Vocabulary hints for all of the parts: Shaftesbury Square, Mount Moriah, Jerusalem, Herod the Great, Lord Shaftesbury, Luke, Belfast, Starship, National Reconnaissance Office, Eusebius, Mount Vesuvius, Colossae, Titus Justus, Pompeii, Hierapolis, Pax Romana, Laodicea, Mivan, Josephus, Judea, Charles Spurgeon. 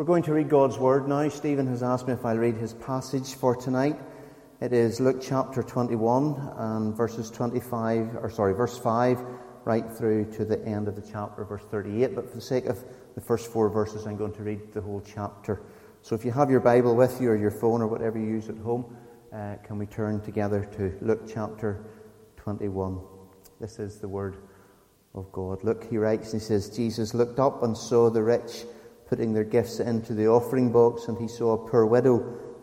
We're going to read God's Word now. Stephen has asked me if I'll read his passage for tonight. It is Luke chapter 21 and verse 5 right through to the end of the chapter, verse 38. But for the sake of the first four verses, I'm going to read the whole chapter. So if you have your Bible with you or your phone or whatever you use at home, can we turn together to Luke chapter 21. This is the Word of God. Luke, he writes, and he says, Jesus looked up and saw the rich putting their gifts into the offering box, and he saw a poor widow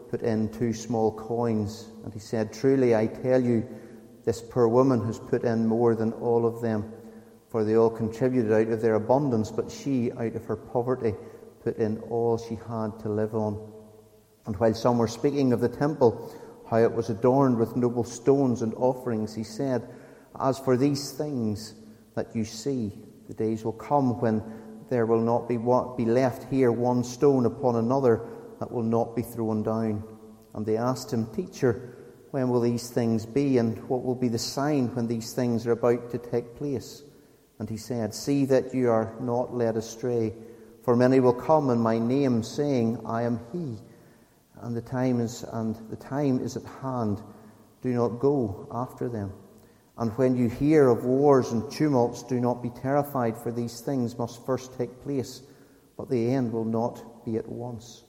put in 2 small coins. And he said, truly I tell you, this poor woman has put in more than all of them, for they all contributed out of their abundance, but she, out of her poverty, put in all she had to live on. And while some were speaking of the temple, how it was adorned with noble stones and offerings, he said, as for these things that you see, the days will come when there will not be left here one stone upon another that will not be thrown down. And they asked him, Teacher, when will these things be, and what will be the sign when these things are about to take place? And he said, see that you are not led astray, for many will come in my name, saying, I am he, and the time is at hand. Do not go after them. And when you hear of wars and tumults, do not be terrified, for these things must first take place, but the end will not be at once.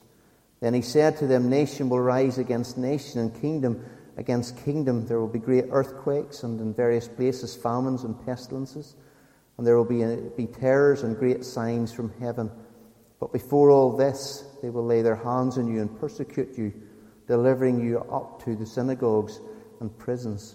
Then he said to them, nation will rise against nation, and kingdom against kingdom. There will be great earthquakes, and in various places famines and pestilences, and there will be terrors and great signs from heaven. But before all this, they will lay their hands on you and persecute you, delivering you up to the synagogues and prisons.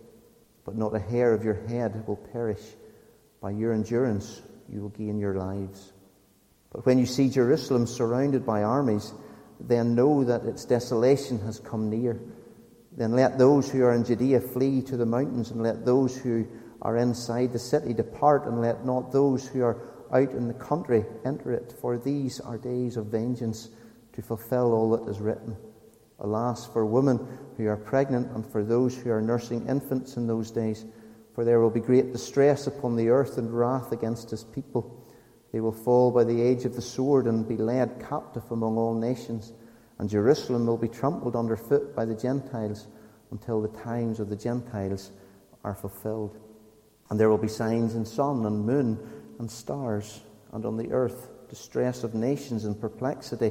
but not a hair of your head will perish. By your endurance you will gain your lives. But when you see Jerusalem surrounded by armies, then know that its desolation has come near. Then let those who are in Judea flee to the mountains, and let those who are inside the city depart, and let not those who are out in the country enter it, for these are days of vengeance, to fulfill all that is written. Alas, for women who are pregnant and for those who are nursing infants in those days, for there will be great distress upon the earth and wrath against his people. They will fall by the edge of the sword and be led captive among all nations, and Jerusalem will be trampled underfoot by the Gentiles until the times of the Gentiles are fulfilled. And there will be signs in sun and moon and stars, and on the earth distress of nations and perplexity,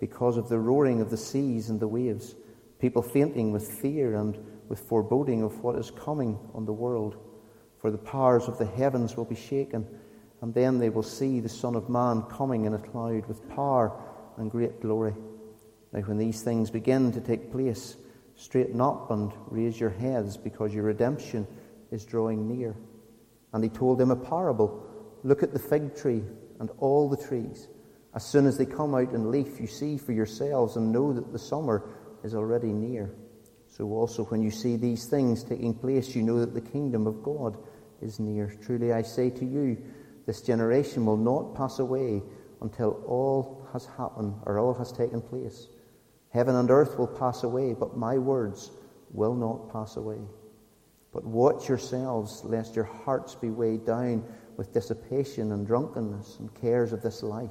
because of the roaring of the seas and the waves, people fainting with fear and with foreboding of what is coming on the world. For the powers of the heavens will be shaken, and then they will see the Son of Man coming in a cloud with power and great glory. Now when these things begin to take place, straighten up and raise your heads, because your redemption is drawing near. And he told them a parable. Look at the fig tree and all the trees. As soon as they come out in leaf, you see for yourselves and know that the summer is already near. So also when you see these things taking place, you know that the kingdom of God is near. Truly I say to you, this generation will not pass away until all has happened, or all has taken place. Heaven and earth will pass away, but my words will not pass away. But watch yourselves, lest your hearts be weighed down with dissipation and drunkenness and cares of this life,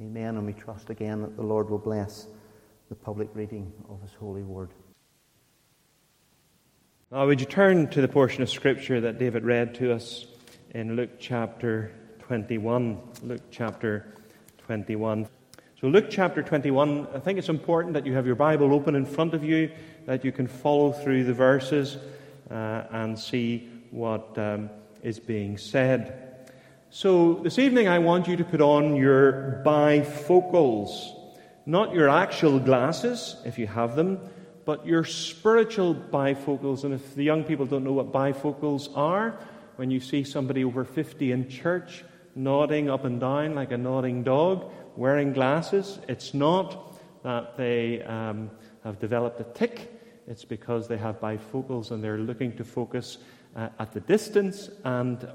Amen, and we trust again that the Lord will bless the public reading of his holy word. Now would you turn to the portion of Scripture that David read to us in Luke chapter 21. Luke chapter 21. So So Luke chapter 21, I think it's important that you have your Bible open in front of you, that you can follow through the verses and see what is being said. So this evening I want you to put on your bifocals, not your actual glasses, if you have them, but your spiritual bifocals. And if the young people don't know what bifocals are, when you see somebody over 50 in church nodding up and down like a nodding dog, wearing glasses, it's not that they have developed a tic. It's because they have bifocals and they're looking to focus at the distance and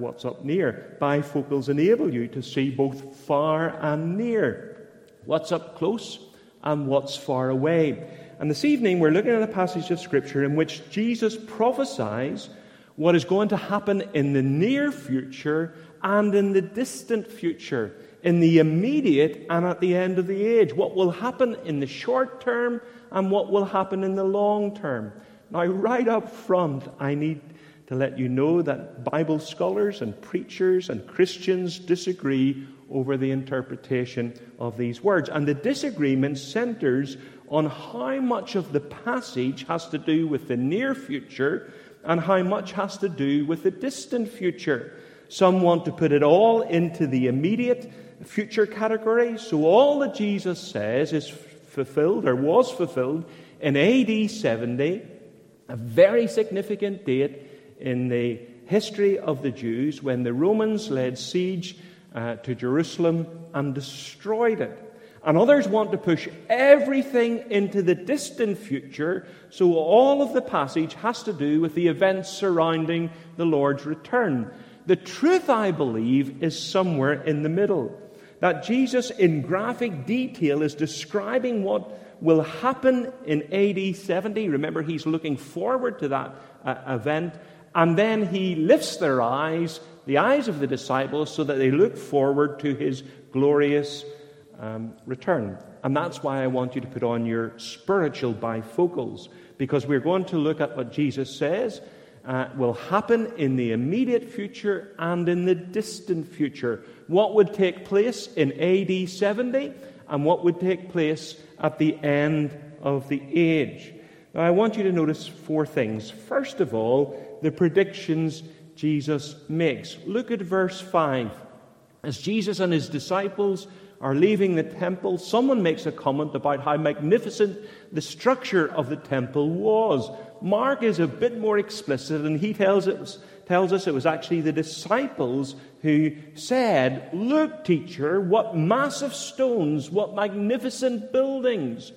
what's up near. Bifocals enable you to see both far and near, what's up close and what's far away. And this evening we're looking at a passage of Scripture in which Jesus prophesies what is going to happen in the near future and in the distant future, in the immediate and at the end of the age. What will happen in the short term and what will happen in the long term. Now, right up front, I need to let you know that Bible scholars and preachers and Christians disagree over the interpretation of these words. And the disagreement centers on how much of the passage has to do with the near future and how much has to do with the distant future. Some want to put it all into the immediate future category. So all that Jesus says is fulfilled or was fulfilled in AD 70, a very significant date in the history of the Jews when the Romans laid siege to Jerusalem and destroyed it. And others want to push everything into the distant future, so all of the passage has to do with the events surrounding the Lord's return. The truth, I believe, is somewhere in the middle. That Jesus, in graphic detail, is describing what will happen in AD 70. Remember, he's looking forward to that event. And then he lifts their eyes, the eyes of the disciples, so that they look forward to his glorious return. And that's why I want you to put on your spiritual bifocals, because we're going to look at what Jesus says will happen in the immediate future and in the distant future. What would take place in AD 70 and what would take place at the end of the age. Now, I want you to notice four things. First of all, the predictions Jesus makes. Look at verse 5. As Jesus and his disciples are leaving the temple, someone makes a comment about how magnificent the structure of the temple was. Mark is a bit more explicit, and he tells us it was actually the disciples who said, "Look, teacher, what massive stones, what magnificent buildings."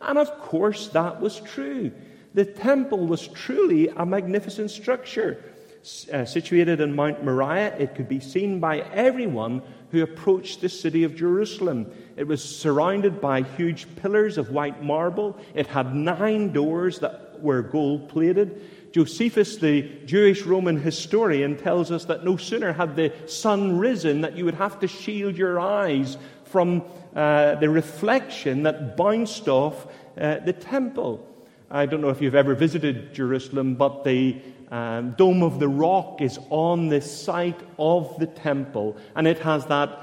And of course, that was true. The temple was truly a magnificent structure. Situated in Mount Moriah, it could be seen by everyone who approached the city of Jerusalem. It was surrounded by huge pillars of white marble. It had 9 doors that were gold-plated. Josephus, the Jewish Roman historian, tells us that no sooner had the sun risen that you would have to shield your eyes from the reflection that bounced off the temple. I don't know if you've ever visited Jerusalem, but the Dome of the Rock is on the site of the temple, and it has that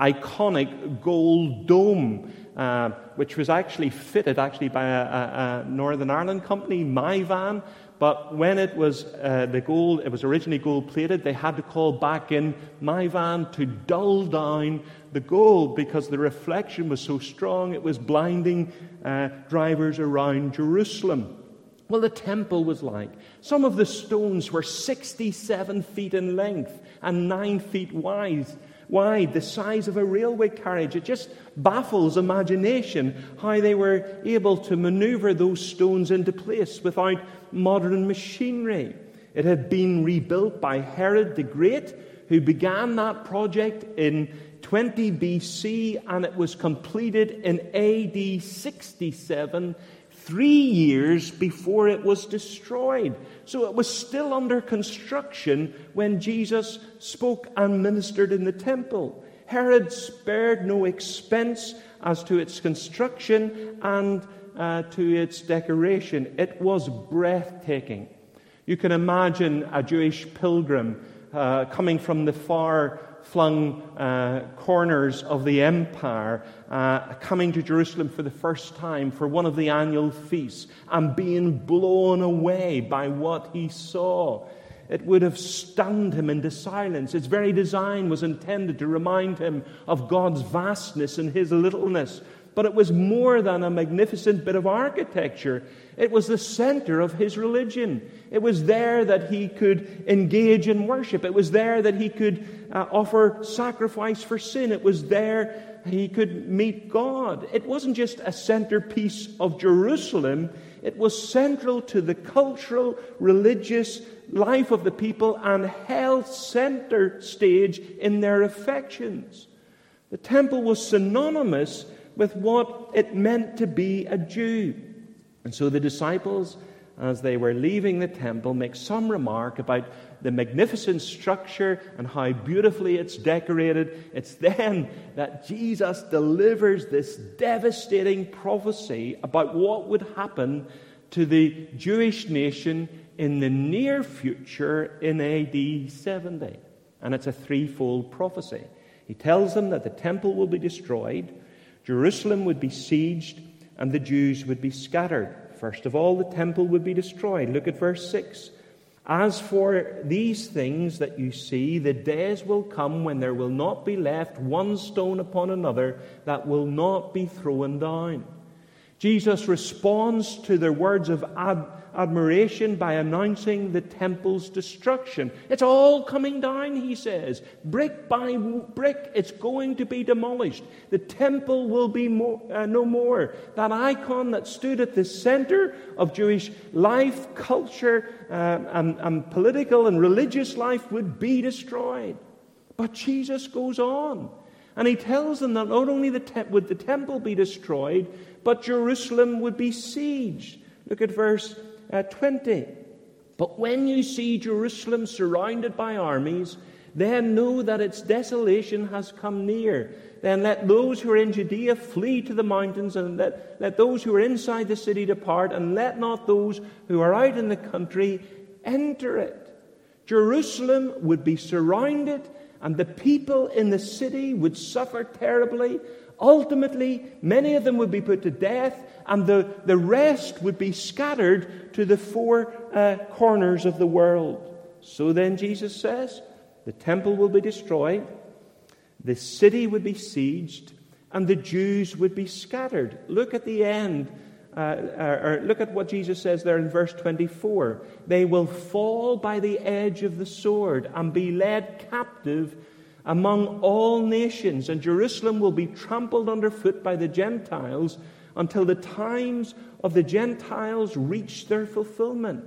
iconic gold dome, which was actually fitted by a Northern Ireland company, Mivan. But when it was it was originally gold-plated, they had to call back in Mivan to dull down the gold because the reflection was so strong it was blinding drivers around Jerusalem. Well, the temple was like. Some of the stones were 67 feet in length and 9 feet wide, the size of a railway carriage. It just baffles imagination how they were able to maneuver those stones into place without modern machinery. It had been rebuilt by Herod the Great, who began that project in 20 BC, and it was completed in AD 67, 3 years before it was destroyed. So it was still under construction when Jesus spoke and ministered in the temple. Herod spared no expense as to its construction and to its decoration. It was breathtaking. You can imagine a Jewish pilgrim coming from the far far-flung corners of the empire coming to Jerusalem for the first time for one of the annual feasts and being blown away by what he saw. It would have stunned him into silence. Its very design was intended to remind him of God's vastness and his littleness. But it was more than a magnificent bit of architecture. It was the center of his religion. It was there that he could engage in worship. It was there that he could offer sacrifice for sin. It was there he could meet God. It wasn't just a centerpiece of Jerusalem. It was central to the cultural, religious life of the people and held center stage in their affections. The temple was synonymous with what it meant to be a Jew. And so the disciples, as they were leaving the temple, make some remark about the magnificent structure and how beautifully it's decorated. It's then that Jesus delivers this devastating prophecy about what would happen to the Jewish nation in the near future in AD 70. And it's a threefold prophecy. He tells them that the temple will be destroyed, Jerusalem would be sieged, and the Jews would be scattered. First of all, the temple would be destroyed. Look at verse 6. As for these things that you see, the days will come when there will not be left one stone upon another that will not be thrown down. Jesus responds to their words of admiration by announcing the temple's destruction. It's all coming down, he says. Brick by brick, it's going to be demolished. The temple will be no more. That icon that stood at the center of Jewish life, culture, and political and religious life would be destroyed. But Jesus goes on. And he tells them that not only would the temple be destroyed, but Jerusalem would be sieged. Look at verse 20. But when you see Jerusalem surrounded by armies, then know that its desolation has come near. Then let those who are in Judea flee to the mountains, and let those who are inside the city depart, and let not those who are out in the country enter it. Jerusalem would be surrounded, and the people in the city would suffer terribly. Ultimately, many of them would be put to death, and the rest would be scattered to the four corners of the world. So then Jesus says, the temple will be destroyed, the city would be sieged, and the Jews would be scattered. Look at the end, or look at what Jesus says there in verse 24. They will fall by the edge of the sword and be led captive among all nations, and Jerusalem will be trampled underfoot by the Gentiles until the times of the Gentiles reach their fulfillment.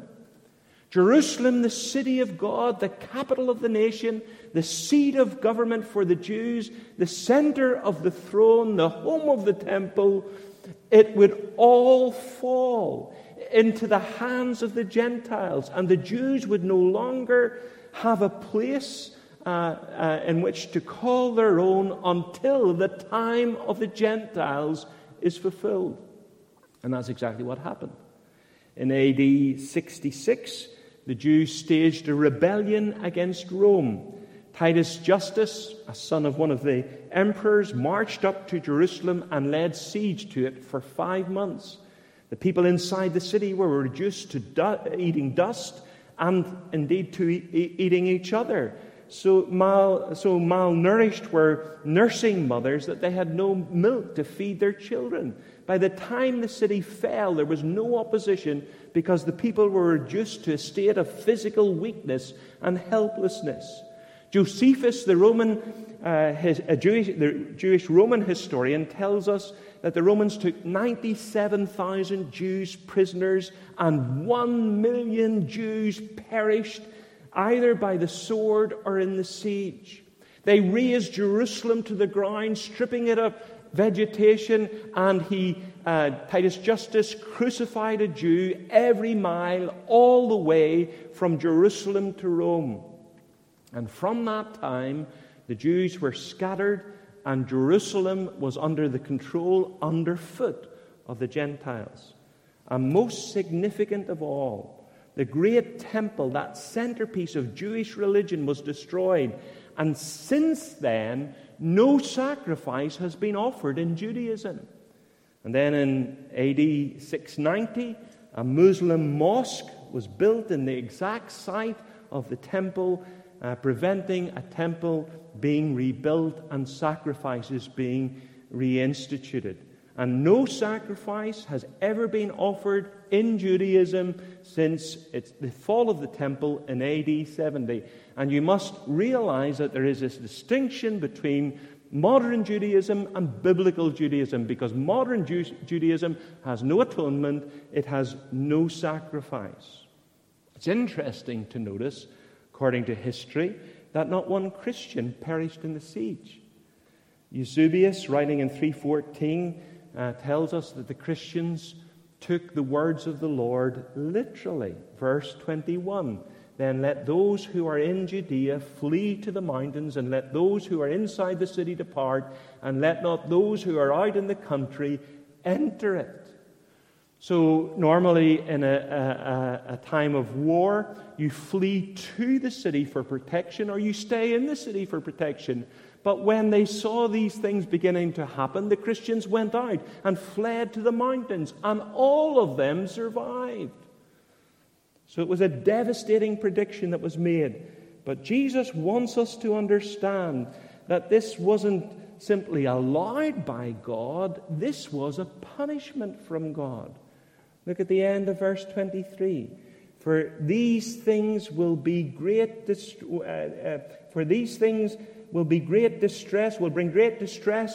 Jerusalem, the city of God, the capital of the nation, the seat of government for the Jews, the center of the throne, the home of the temple, it would all fall into the hands of the Gentiles, and the Jews would no longer have a place in which to call their own until the time of the Gentiles is fulfilled. And that's exactly what happened. In AD 66, the Jews staged a rebellion against Rome. Titus Justus, a son of one of the emperors, marched up to Jerusalem and laid siege to it for 5 months. The people inside the city were reduced to eating dust and indeed to eating each other. So malnourished were nursing mothers that they had no milk to feed their children. By the time the city fell, there was no opposition because the people were reduced to a state of physical weakness and helplessness. Josephus, the Jewish Roman historian, tells us that the Romans took 97,000 Jews prisoners and 1 million Jews perished either by the sword or in the siege. They razed Jerusalem to the ground, stripping it of vegetation, and Titus Justus crucified a Jew every mile all the way from Jerusalem to Rome. And from that time, the Jews were scattered, and Jerusalem was under the control underfoot of the Gentiles. And most significant of all, the great temple, that centerpiece of Jewish religion, was destroyed, And since then, no sacrifice has been offered in Judaism. And then in AD 690, a Muslim mosque was built in the exact site of the temple, preventing a temple being rebuilt and sacrifices being reinstituted. And no sacrifice has ever been offered in Judaism since the fall of the temple in AD 70. And you must realize that there is this distinction between modern Judaism and biblical Judaism, because modern Judaism has no atonement, it has no sacrifice. It's interesting to notice, according to history, that not one Christian perished in the siege. Eusebius, writing in 314, tells us that the Christians took the words of the Lord literally. Verse 21, then let those who are in Judea flee to the mountains, and let those who are inside the city depart, and let not those who are out in the country enter it. So normally in a time of war, you flee to the city for protection, or you stay in the city for protection. But when they saw these things beginning to happen, the Christians went out and fled to the mountains, and all of them survived. So it was a devastating prediction that was made. But Jesus wants us to understand that this wasn't simply allowed by God, this was a punishment from God. Look at the end of verse 23. For these things will bring great distress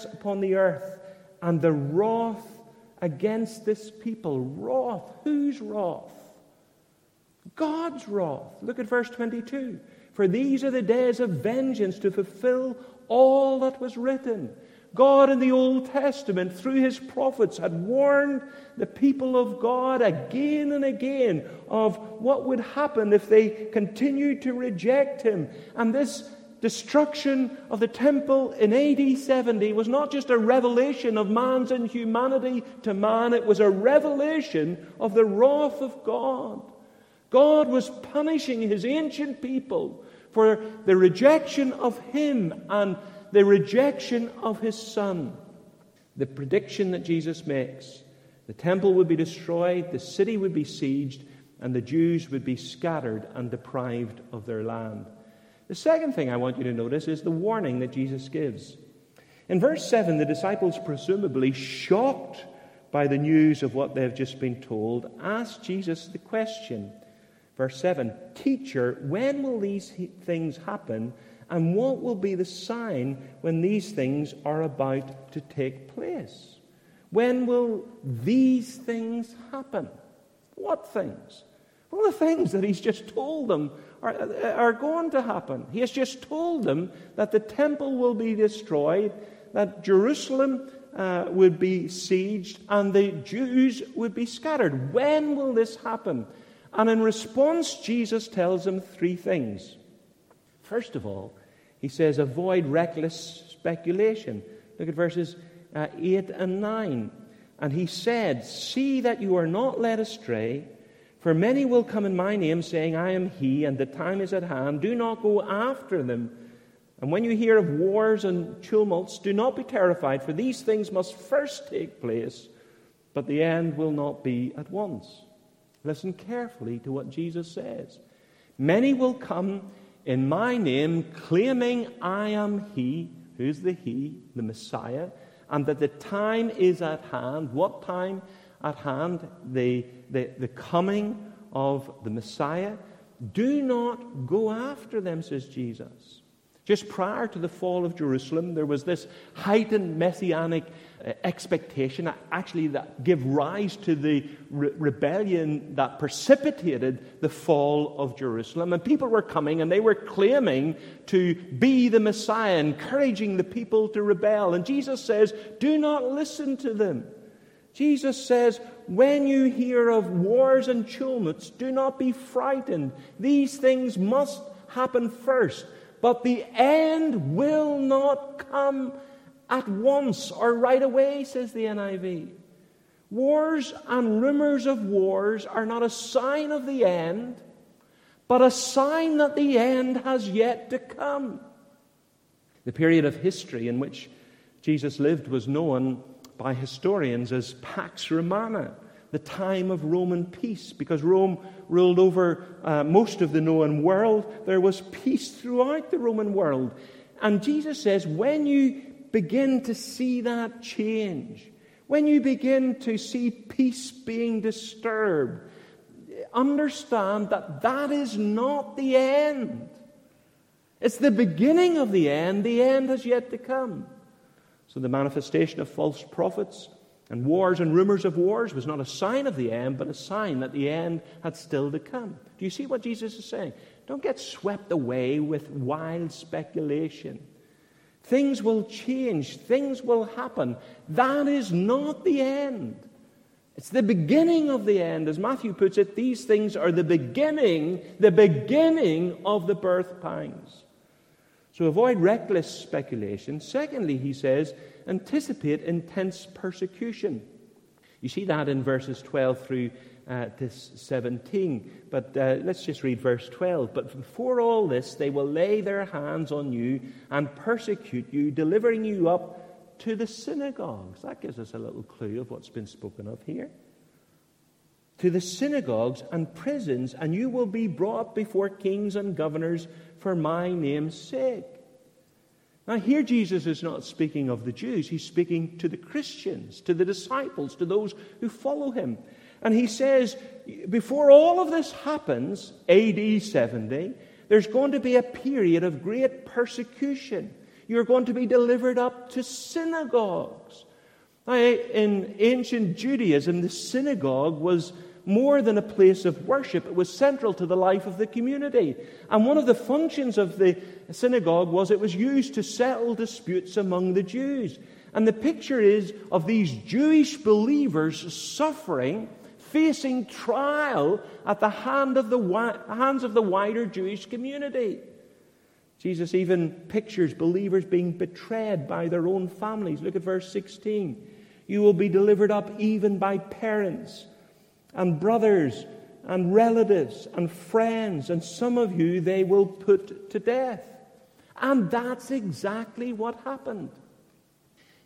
upon the earth, and the wrath against this people. Wrath. Whose wrath? God's wrath. Look at verse 22. For these are the days of vengeance to fulfill all that was written. God in the Old Testament, through his prophets, had warned the people of God again and again of what would happen if they continued to reject him. And this destruction of the temple in AD 70 was not just a revelation of man's inhumanity to man, it was a revelation of the wrath of God. God was punishing his ancient people for the rejection of him and the rejection of his son. The prediction that Jesus makes, the temple would be destroyed, the city would be sieged, and the Jews would be scattered and deprived of their land. The second thing I want you to notice is the warning that Jesus gives. In verse 7, the disciples, presumably shocked by the news of what they have just been told, asked Jesus the question. Verse 7, Teacher, when will these things happen, and what will be the sign when these things are about to take place? When will these things happen? What things? Well, the things that he's just told them are going to happen. He has just told them that the temple will be destroyed, that Jerusalem would be sieged, and the Jews would be scattered. When will this happen? And in response, Jesus tells them three things. First of all, he says, avoid reckless speculation. Look at verses 8 and 9. And he said, see that you are not led astray, for many will come in my name, saying, I am he, and the time is at hand. Do not go after them. And when you hear of wars and tumults, do not be terrified, for these things must first take place, but the end will not be at once. Listen carefully to what Jesus says. Many will come in my name, claiming I am he. Who's the he? The Messiah. And that the time is at hand. What time? At hand, the coming of the Messiah. Do not go after them, says Jesus. Just prior to the fall of Jerusalem, there was this heightened messianic expectation, actually, that gave rise to the rebellion that precipitated the fall of Jerusalem. And people were coming and they were claiming to be the Messiah, encouraging the people to rebel. And Jesus says, do not listen to them. Jesus says, when you hear of wars and tumults, do not be frightened. These things must happen first, but the end will not come at once or right away, says the NIV. Wars and rumors of wars are not a sign of the end, but a sign that the end has yet to come. The period of history in which Jesus lived was known by historians as Pax Romana, the time of Roman peace. Because Rome ruled over most of the known world, there was peace throughout the Roman world. And Jesus says, when you begin to see that change, when you begin to see peace being disturbed, understand that that is not the end. It's the beginning of the end. The end has yet to come. So the manifestation of false prophets and wars and rumors of wars was not a sign of the end, but a sign that the end had still to come. Do you see what Jesus is saying? Don't get swept away with wild speculation. Things will change. Things will happen. That is not the end. It's the beginning of the end. As Matthew puts it, these things are the beginning of the birth pangs. So avoid reckless speculation. Secondly, he says, anticipate intense persecution. You see that in verses 12 through to 17. But let's just read verse 12. But before all this, they will lay their hands on you and persecute you, delivering you up to the synagogues. That gives us a little clue of what's been spoken of here. To the synagogues and prisons, and you will be brought before kings and governors for my name's sake. Now here Jesus is not speaking of the Jews. He's speaking to the Christians, to the disciples, to those who follow him. And he says, before all of this happens, AD 70, there's going to be a period of great persecution. You're going to be delivered up to synagogues. Now, in ancient Judaism, the synagogue was more than a place of worship. It was central to the life of the community. And one of the functions of the synagogue was it was used to settle disputes among the Jews. And the picture is of these Jewish believers suffering, facing trial at the hands of the wider Jewish community. Jesus even pictures believers being betrayed by their own families. Look at verse 16. You will be delivered up even by parents and brothers and relatives and friends, and some of you they will put to death. And that's exactly what happened.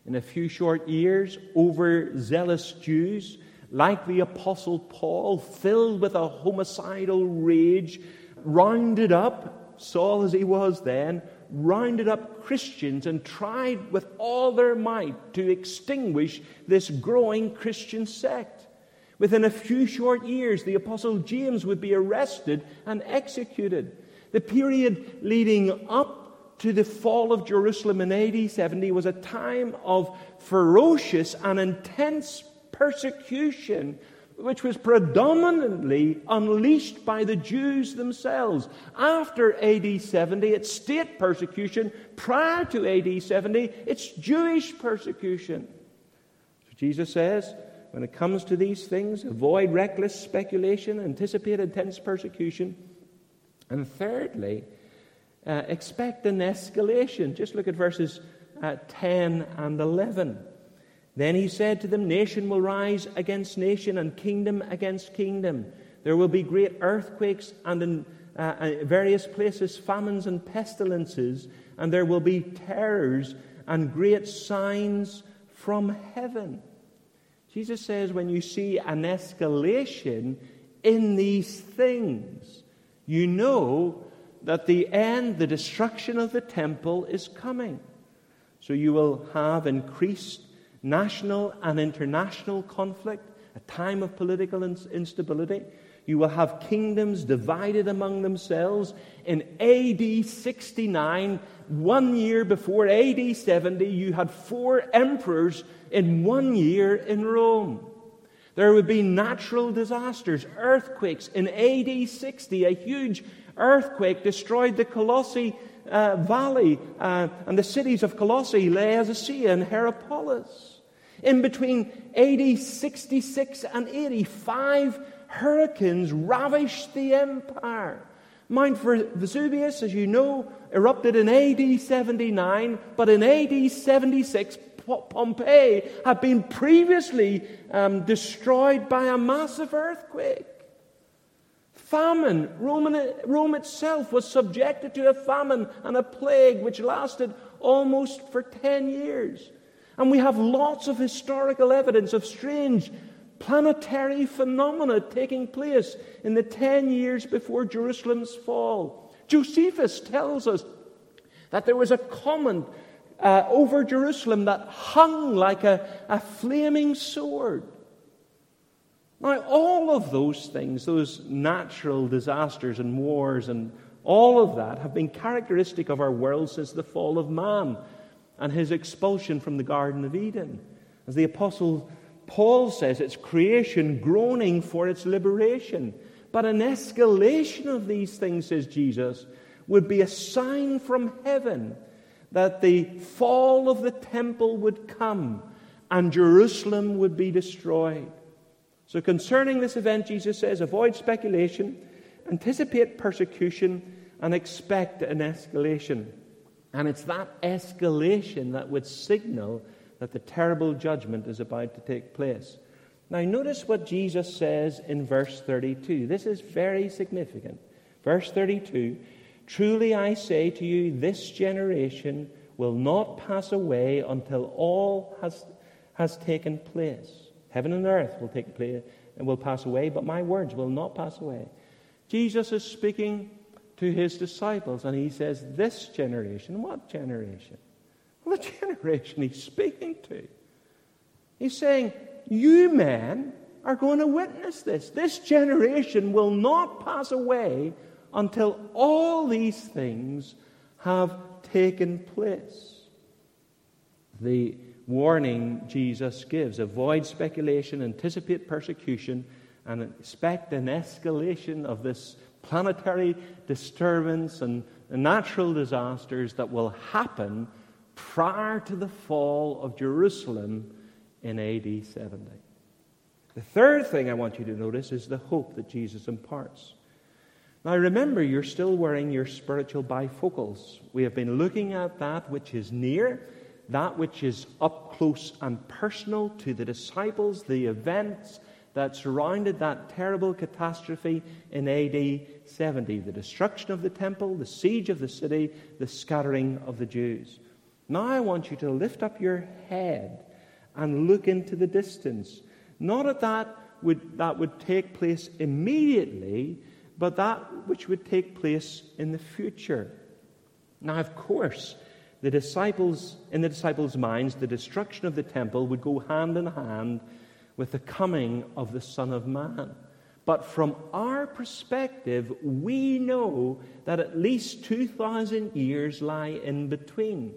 In a few short years, overzealous Jews, like the Apostle Paul, filled with a homicidal rage, rounded up, Saul as he was then, rounded up Christians and tried with all their might to extinguish this growing Christian sect. Within a few short years, the Apostle James would be arrested and executed. The period leading up to the fall of Jerusalem in AD 70 was a time of ferocious and intense persecution, which was predominantly unleashed by the Jews themselves. After AD 70, it's state persecution. Prior to AD 70, it's Jewish persecution. So Jesus says, when it comes to these things, avoid reckless speculation, anticipate intense persecution. And thirdly, expect an escalation. Just look at verses 10 and 11. Then he said to them, nation will rise against nation and kingdom against kingdom. There will be great earthquakes and in various places famines and pestilences, and there will be terrors and great signs from heaven. Jesus says when you see an escalation in these things, you know that the end, the destruction of the temple is coming. So you will have increased national and international conflict, a time of political instability. You will have kingdoms divided among themselves. In AD 69, 1 year before AD 70, you had 4 emperors in 1 year in Rome. There would be natural disasters, earthquakes. In AD 60, a huge earthquake destroyed the Colossae valley, and the cities of Colossae, Laodicea, and Hierapolis. In between AD 66 and 85, hurricanes ravished the empire. Mount Vesuvius, as you know, erupted in AD 79, but in AD 76, Pompeii had been previously destroyed by a massive earthquake. Famine. Rome itself was subjected to a famine and a plague which lasted almost for 10 years. And we have lots of historical evidence of strange planetary phenomena taking place in the 10 years before Jerusalem's fall. Josephus tells us that there was a comment over Jerusalem that hung like a flaming sword. Now, all of those things, those natural disasters and wars and all of that, have been characteristic of our world since the fall of man and his expulsion from the Garden of Eden. As the Apostle Paul says, it's creation groaning for its liberation. But an escalation of these things, says Jesus, would be a sign from heaven that the fall of the temple would come and Jerusalem would be destroyed. So concerning this event, Jesus says, avoid speculation, anticipate persecution, and expect an escalation. And it's that escalation that would signal that the terrible judgment is about to take place. Now notice what Jesus says in verse 32. This is very significant. Verse 32, truly I say to you, this generation will not pass away until all has taken place. Heaven and earth will take place and will pass away, but my words will not pass away. Jesus is speaking to his disciples, and he says, this generation. What generation? Well, the generation he's speaking to. He's saying, you men are going to witness this. This generation will not pass away until all these things have taken place. The warning Jesus gives, avoid speculation, anticipate persecution, and expect an escalation of this planetary disturbance and natural disasters that will happen prior to the fall of Jerusalem in AD 70. The third thing I want you to notice is the hope that Jesus imparts. Now remember, you're still wearing your spiritual bifocals. We have been looking at that which is near, that which is up close and personal to the disciples, the events that surrounded that terrible catastrophe in AD 70, the destruction of the temple, the siege of the city, the scattering of the Jews. Now I want you to lift up your head and look into the distance, not at that would take place immediately, but that which would take place in the future. Now, of course, in the disciples' minds, the destruction of the temple would go hand in hand with the coming of the Son of Man. But from our perspective, we know that at least 2,000 years lie in between.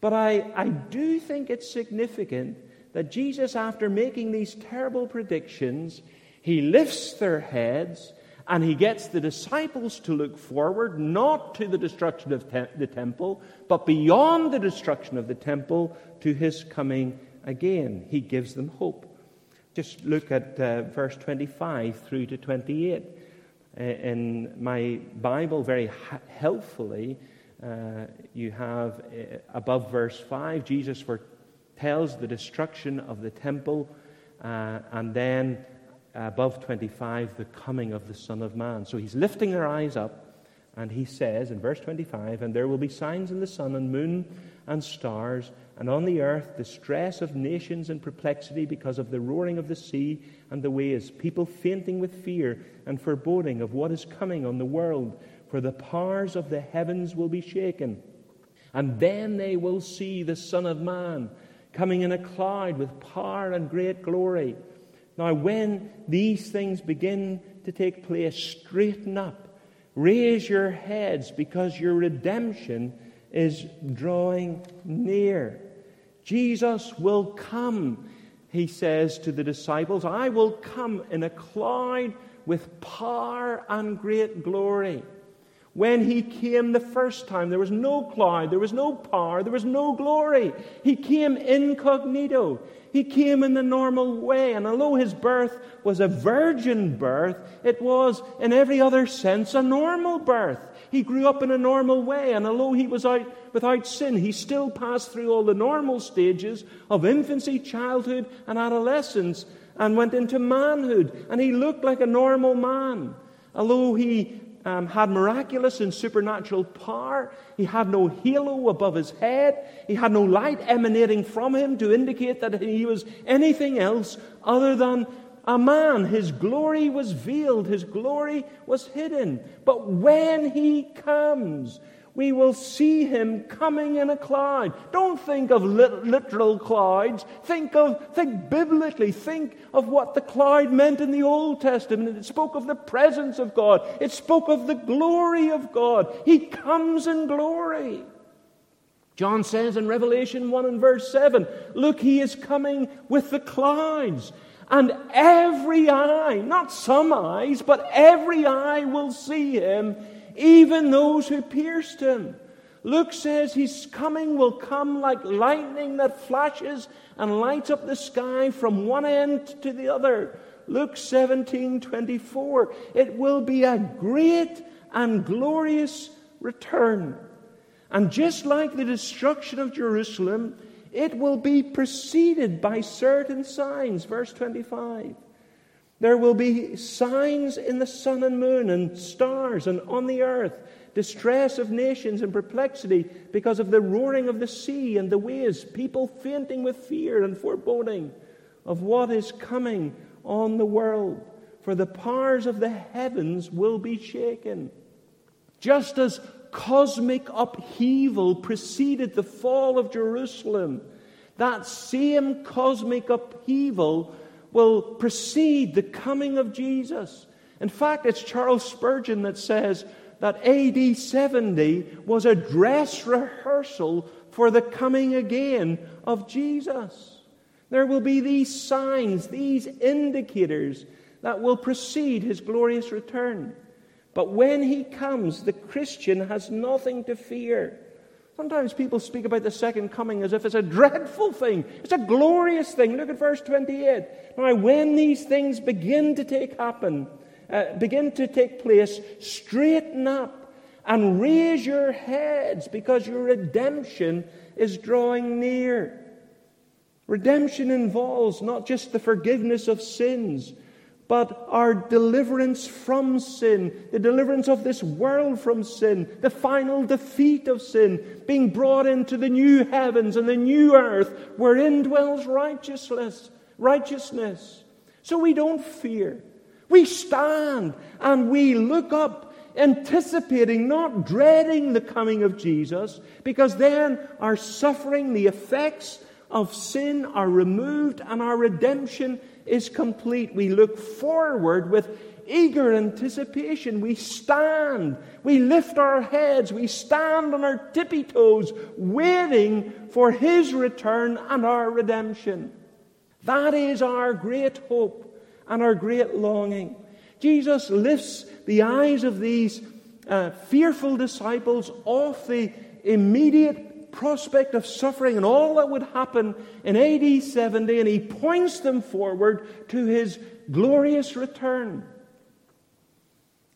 But I do think it's significant that Jesus, after making these terrible predictions, he lifts their heads and he gets the disciples to look forward, not to the destruction of the temple, but beyond the destruction of the temple to his coming again. He gives them hope. Just look at verse 25 through to 28. In my Bible, very helpfully, you have above verse 5, Jesus foretells the destruction of the temple, and then above 25, the coming of the Son of Man. So he's lifting their eyes up, and he says in verse 25, and there will be signs in the sun and moon and stars, and on the earth distress of nations and perplexity because of the roaring of the sea and the waves, people fainting with fear and foreboding of what is coming on the world, for the powers of the heavens will be shaken. And then they will see the Son of Man coming in a cloud with power and great glory. Now, when these things begin to take place, straighten up. Raise your heads, because your redemption is drawing near. Jesus will come, he says to the disciples. I will come in a cloud with power and great glory. When he came the first time, there was no cloud, there was no power, there was no glory. He came incognito. He came in the normal way. And although his birth was a virgin birth, it was, in every other sense, a normal birth. He grew up in a normal way. And although he was out without sin, he still passed through all the normal stages of infancy, childhood, and adolescence, and went into manhood. And he looked like a normal man. Although he had miraculous and supernatural power. He had no halo above his head. He had no light emanating from him to indicate that he was anything else other than a man. His glory was veiled. His glory was hidden. But when he comes, we will see him coming in a cloud. Don't think of literal clouds. Think biblically. Think of what the cloud meant in the Old Testament. It spoke of the presence of God. It spoke of the glory of God. He comes in glory. John says in Revelation 1 and verse 7, look, he is coming with the clouds. And every eye, not some eyes, but every eye will see him, even those who pierced him. Luke says his coming will come like lightning that flashes and lights up the sky from one end to the other. Luke 17:24. It will be a great and glorious return. And just like the destruction of Jerusalem, it will be preceded by certain signs. Verse 25. There will be signs in the sun and moon and stars and on the earth, distress of nations and perplexity because of the roaring of the sea and the waves, people fainting with fear and foreboding of what is coming on the world. For the powers of the heavens will be shaken. Just as cosmic upheaval preceded the fall of Jerusalem, that same cosmic upheaval will precede the coming of Jesus. In fact, it's Charles Spurgeon that says that AD 70 was a dress rehearsal for the coming again of Jesus. There will be these signs, these indicators that will precede his glorious return. But when he comes, the Christian has nothing to fear. Sometimes people speak about the second coming as if it's a dreadful thing. It's a glorious thing. Look at verse 28. Now, when these things begin to take place, straighten up and raise your heads, because your redemption is drawing near. Redemption involves not just the forgiveness of sins, but our deliverance from sin, the deliverance of this world from sin, the final defeat of sin, being brought into the new heavens and the new earth wherein dwells righteousness. So we don't fear. We stand and we look up, anticipating, not dreading the coming of Jesus, because then our suffering, the effects of sin are removed and our redemption is complete. We look forward with eager anticipation. We stand. We lift our heads. We stand on our tippy toes, waiting for his return and our redemption. That is our great hope and our great longing. Jesus lifts the eyes of these fearful disciples off the immediate prospect of suffering and all that would happen in AD 70, and he points them forward to his glorious return.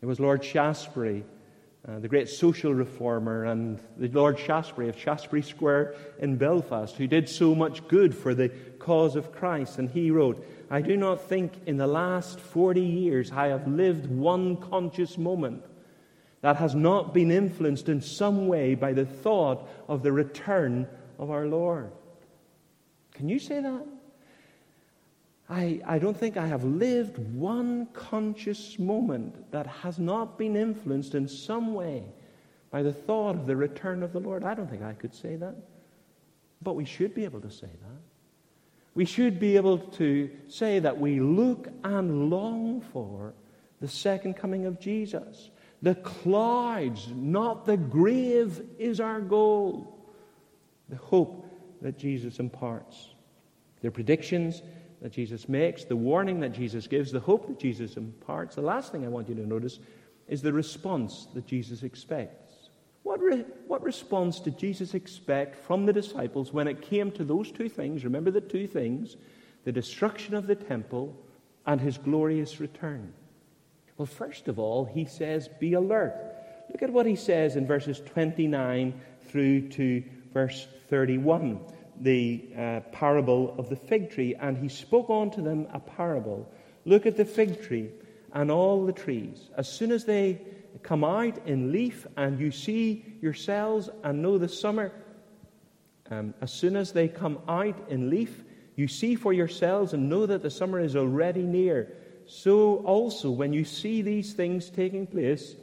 It was Lord Shaftesbury, the great social reformer, and the Lord Shaftesbury of Shaftesbury Square in Belfast, who did so much good for the cause of Christ. And he wrote, "I do not think in the last 40 years I have lived one conscious moment that has not been influenced in some way by the thought of the return of our Lord." Can you say that? I don't think I have lived one conscious moment that has not been influenced in some way by the thought of the return of the Lord. I don't think I could say that. But we should be able to say that. We should be able to say that we look and long for the second coming of Jesus. The clouds, not the grave, is our goal. The hope that Jesus imparts, the predictions that Jesus makes, the warning that Jesus gives, the hope that Jesus imparts. The last thing I want you to notice is the response that Jesus expects. What response did Jesus expect from the disciples when it came to those two things? Remember the two things, the destruction of the temple and his glorious return. Well, first of all, he says, be alert. Look at what he says in verses 29 through to verse 31, the parable of the fig tree. And he spoke unto them a parable. Look at the fig tree and all the trees. As soon as they come out in leaf, and you see yourselves and know the summer. As soon as they come out in leaf, you see for yourselves and know that the summer is already near. So also, when you see these things taking place,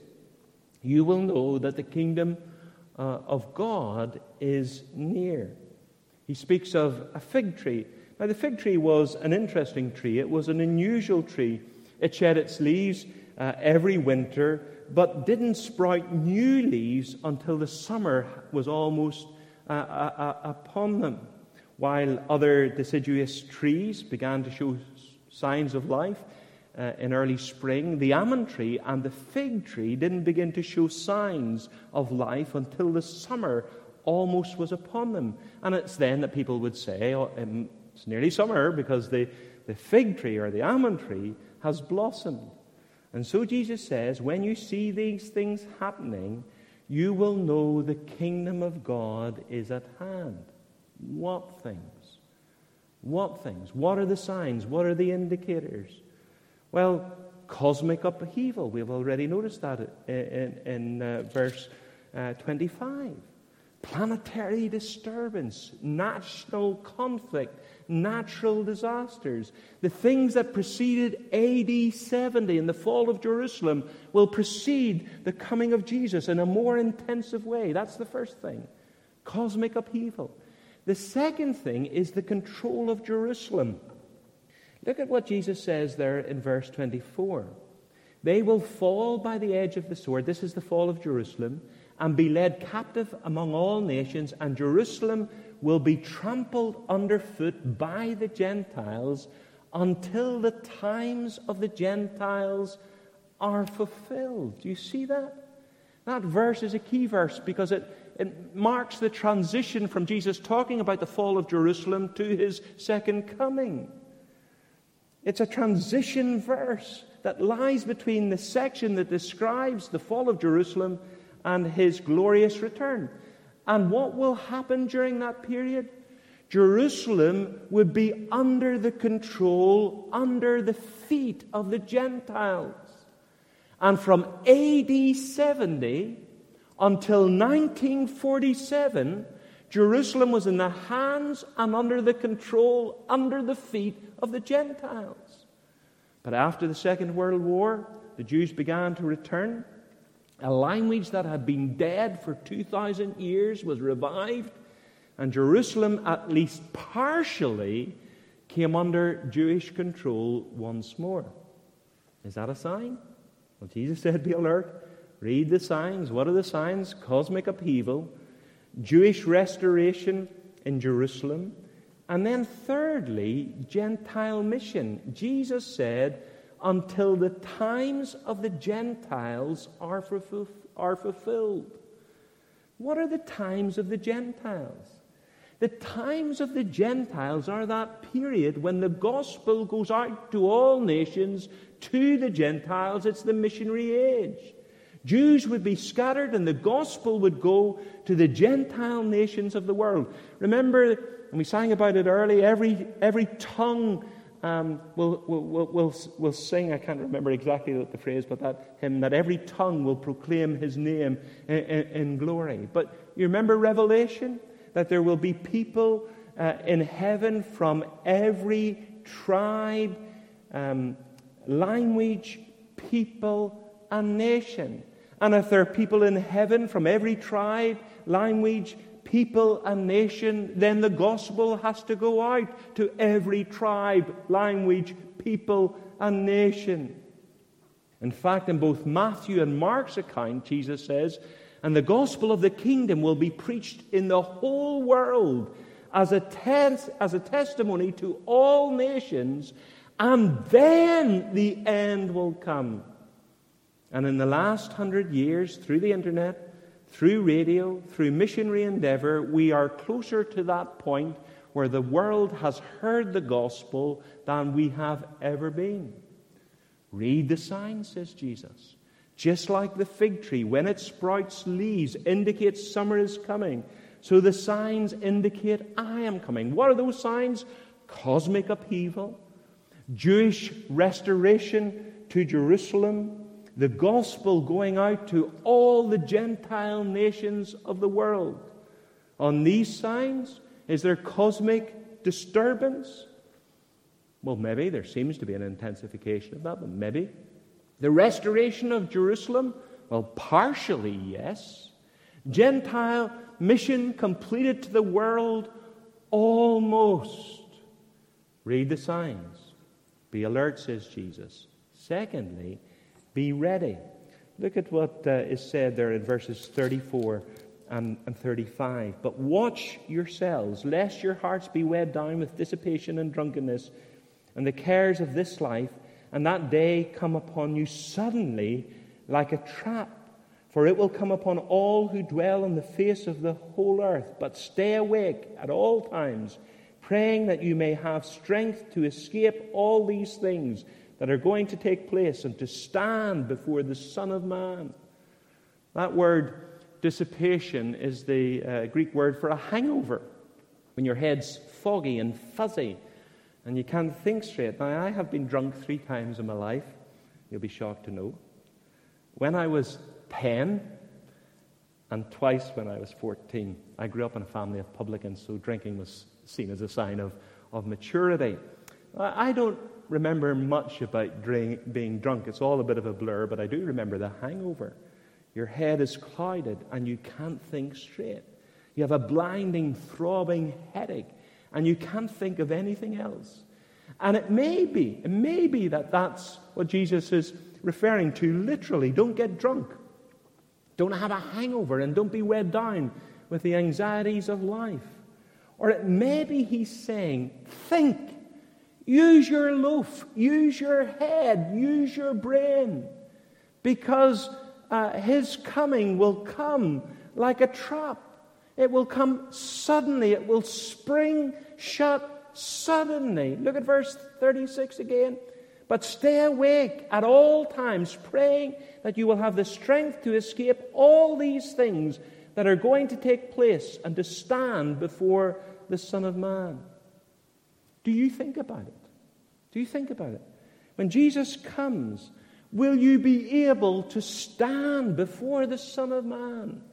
you will know that the kingdom of God is near. He speaks of a fig tree. Now, the fig tree was an interesting tree. It was an unusual tree. It shed its leaves every winter, but didn't sprout new leaves until the summer was almost upon them. While other deciduous trees began to show signs of life in early spring, the almond tree and the fig tree didn't begin to show signs of life until the summer almost was upon them. And it's then that people would say, oh, it's nearly summer because the fig tree or the almond tree has blossomed. And so Jesus says, when you see these things happening, you will know the kingdom of God is at hand. What things? What things? What are the signs? What are the indicators? Well, cosmic upheaval. We've already noticed that in verse 25. Planetary disturbance, national conflict, natural disasters. The things that preceded AD 70 and the fall of Jerusalem will precede the coming of Jesus in a more intensive way. That's the first thing. Cosmic upheaval. The second thing is the control of Jerusalem. Look at what Jesus says there in verse 24. They will fall by the edge of the sword. This is the fall of Jerusalem. And be led captive among all nations, and Jerusalem will be trampled underfoot by the Gentiles until the times of the Gentiles are fulfilled. Do you see that? That verse is a key verse because it marks the transition from Jesus talking about the fall of Jerusalem to his second coming. It's a transition verse that lies between the section that describes the fall of Jerusalem and his glorious return. And what will happen during that period? Jerusalem would be under the control, under the feet of the Gentiles. And from AD 70 until 1947, Jerusalem was in the hands and under the control, under the feet of the Gentiles. But after the Second World War, the Jews began to return. A language that had been dead for 2,000 years was revived, and Jerusalem, at least partially, came under Jewish control once more. Is that a sign? Well, Jesus said, be alert. Read the signs. What are the signs? Cosmic upheaval, Jewish restoration in Jerusalem, and then thirdly, Gentile mission. Jesus said, until the times of the Gentiles are fulfilled. What are the times of the Gentiles? The times of the Gentiles are that period when the gospel goes out to all nations, to the Gentiles. It's the missionary age. Jews would be scattered and the gospel would go to the Gentile nations of the world. Remember, and we sang about it early, every tongue we'll sing, I can't remember exactly the phrase, but that hymn, that every tongue will proclaim his name in glory. But you remember Revelation? That there will be people in heaven from every tribe, language, people, and nation. And if there are people in heaven from every tribe, language, people and nation, then the gospel has to go out to every tribe, language, people and nation. In fact, in both Matthew and Mark's account, Jesus says, and the gospel of the kingdom will be preached in the whole world as a testimony to all nations, and then the end will come. And in the last 100 years, through the internet, through radio, through missionary endeavor, we are closer to that point where the world has heard the gospel than we have ever been. Read the signs, says Jesus. Just like the fig tree, when it sprouts leaves, indicates summer is coming. So the signs indicate I am coming. What are those signs? Cosmic upheaval, Jewish restoration to Jerusalem, the gospel going out to all the Gentile nations of the world. On these signs, is there cosmic disturbance? Well, maybe there seems to be an intensification of that, but maybe. The restoration of Jerusalem? Well, partially, yes. Gentile mission completed to the world almost. Read the signs. Be alert, says Jesus. Secondly, be ready. Look at what is said there in verses 34 and 35. But watch yourselves, lest your hearts be weighed down with dissipation and drunkenness, and the cares of this life, and that day come upon you suddenly like a trap. For it will come upon all who dwell on the face of the whole earth. But stay awake at all times, praying that you may have strength to escape all these things that are going to take place and to stand before the Son of Man. That word dissipation is the Greek word for a hangover, when your head's foggy and fuzzy and you can't think straight. Now, I have been drunk 3 times in my life. You'll be shocked to know. When I was 10 and twice when I was 14. I grew up in a family of publicans, so drinking was seen as a sign of maturity. I don't remember much about being drunk. It's all a bit of a blur, but I do remember the hangover. Your head is clouded and you can't think straight. You have a blinding, throbbing headache and you can't think of anything else. And it may be that that's what Jesus is referring to literally. Don't get drunk. Don't have a hangover and don't be weighed down with the anxieties of life. Or it may be he's saying, think. Use your loaf. Use your head. Use your brain. Because his coming will come like a trap. It will come suddenly. It will spring shut suddenly. Look at verse 36 again. But stay awake at all times, praying that you will have the strength to escape all these things that are going to take place and to stand before the Son of Man. Do you think about it? Do you think about it? When Jesus comes, will you be able to stand before the Son of Man?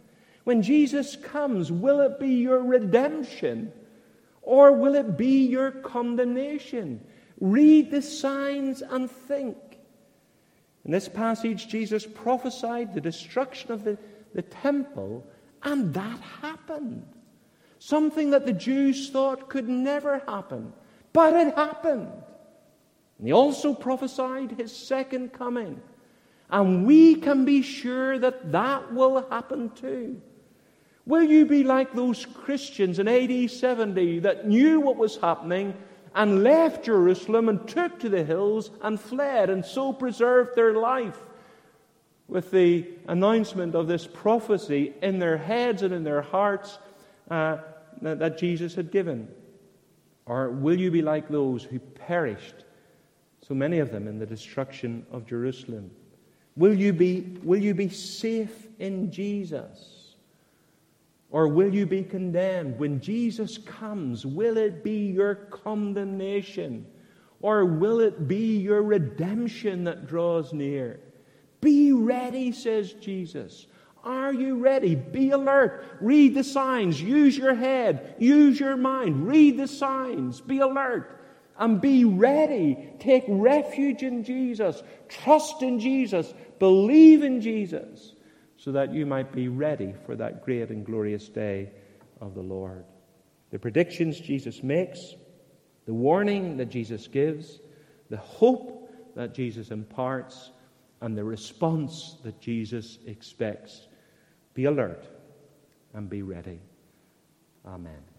When Jesus comes, will it be your redemption or will it be your condemnation? Read the signs and think. In this passage, Jesus prophesied the destruction of the temple, and that happened. Something that the Jews thought could never happen, but it happened. And he also prophesied his second coming, and we can be sure that that will happen too. Will you be like those Christians in AD 70 that knew what was happening and left Jerusalem and took to the hills and fled and so preserved their life with the announcement of this prophecy in their heads and in their hearts that Jesus had given? Or will you be like those who perished, so many of them, in the destruction of Jerusalem? Will you be safe in Jesus? Or will you be condemned? When Jesus comes, will it be your condemnation? Or will it be your redemption that draws near? Be ready, says Jesus. Are you ready? Be alert. Read the signs. Use your head. Use your mind. Read the signs. Be alert. And be ready. Take refuge in Jesus. Trust in Jesus. Believe in Jesus, so that you might be ready for that great and glorious day of the Lord. The predictions Jesus makes, the warning that Jesus gives, the hope that Jesus imparts, and the response that Jesus expects. Be alert and be ready. Amen.